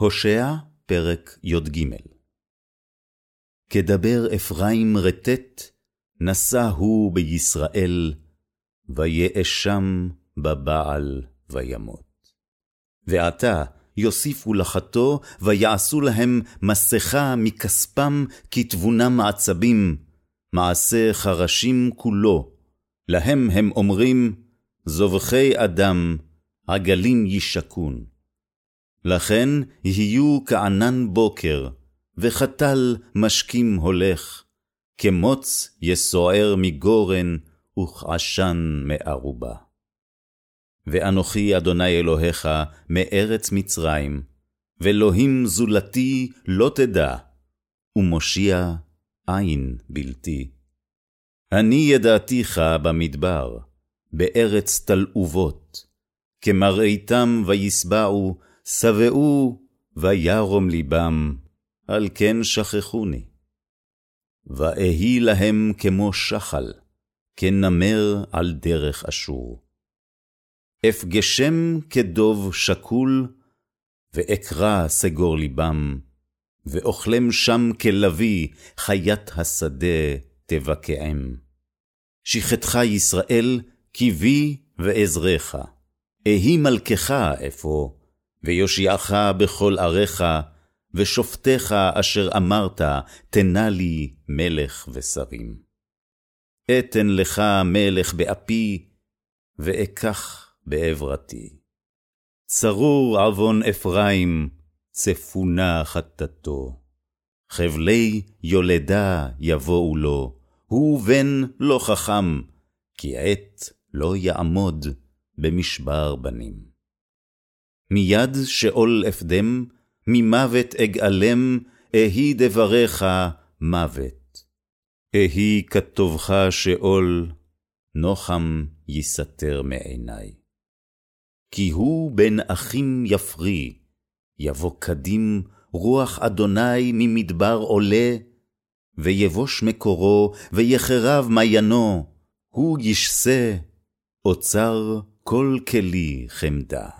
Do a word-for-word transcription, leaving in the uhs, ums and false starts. הושע פרק י"ג. כדבר אפרים רטט, נשא הוא בישראל, ויאש שם בבעל וימות. ועתה יוסיפו לחתו, ויעשו להם מסכה מכספם, כתבונם עצבים, מעשה חרשים כולו. להם הם אומרים, זובחי אדם, עגלים ישקון. לכן יהיו כענן בוקר, וחתל משקים הולך, כמוץ יסוער מגורן, וכעשן מארובה. ואנוכי אדוני אלוהיך מארץ מצרים, ואלוהים זולתי לא תדע, ומושיע אין בלתי. אני ידעתיך במדבר, בארץ תלעובות, כמראיתם ויסבעו, שבעו וירום ליבם, על כן שכחוני. ואהי להם כמו שחל, כנמר על דרך אשור. אפגשם כדוב שקול, ואקרא סגור ליבם, ואוכלם שם כלבי, חיית השדה תבקעם. שכתך ישראל, קיבי ועזרך, אהי מלכך אפוא, ויושיעך בכל עריך, ושופטך אשר אמרת, תנה לי מלך ושרים. אתן לך מלך באפי, ואקח בעברתי. צרור עוון אפרים, צפונה חטאתו. חבלי יולדה יבואו לו, הוא בן לא חכם, כי עת לא יעמוד במשבר בנים. מיד שאול אפדם, ממוות אגאלם, אהי דבריך מוות. אהי כתובך שאול, נוחם יסתר מעיני. כי הוא בן אחים יפרי, יבוא קדים רוח אדוני ממדבר עולה, ויבוש מקורו, ויחרב מעיינו, הוא ישסה, אוצר כל כלי חמדה.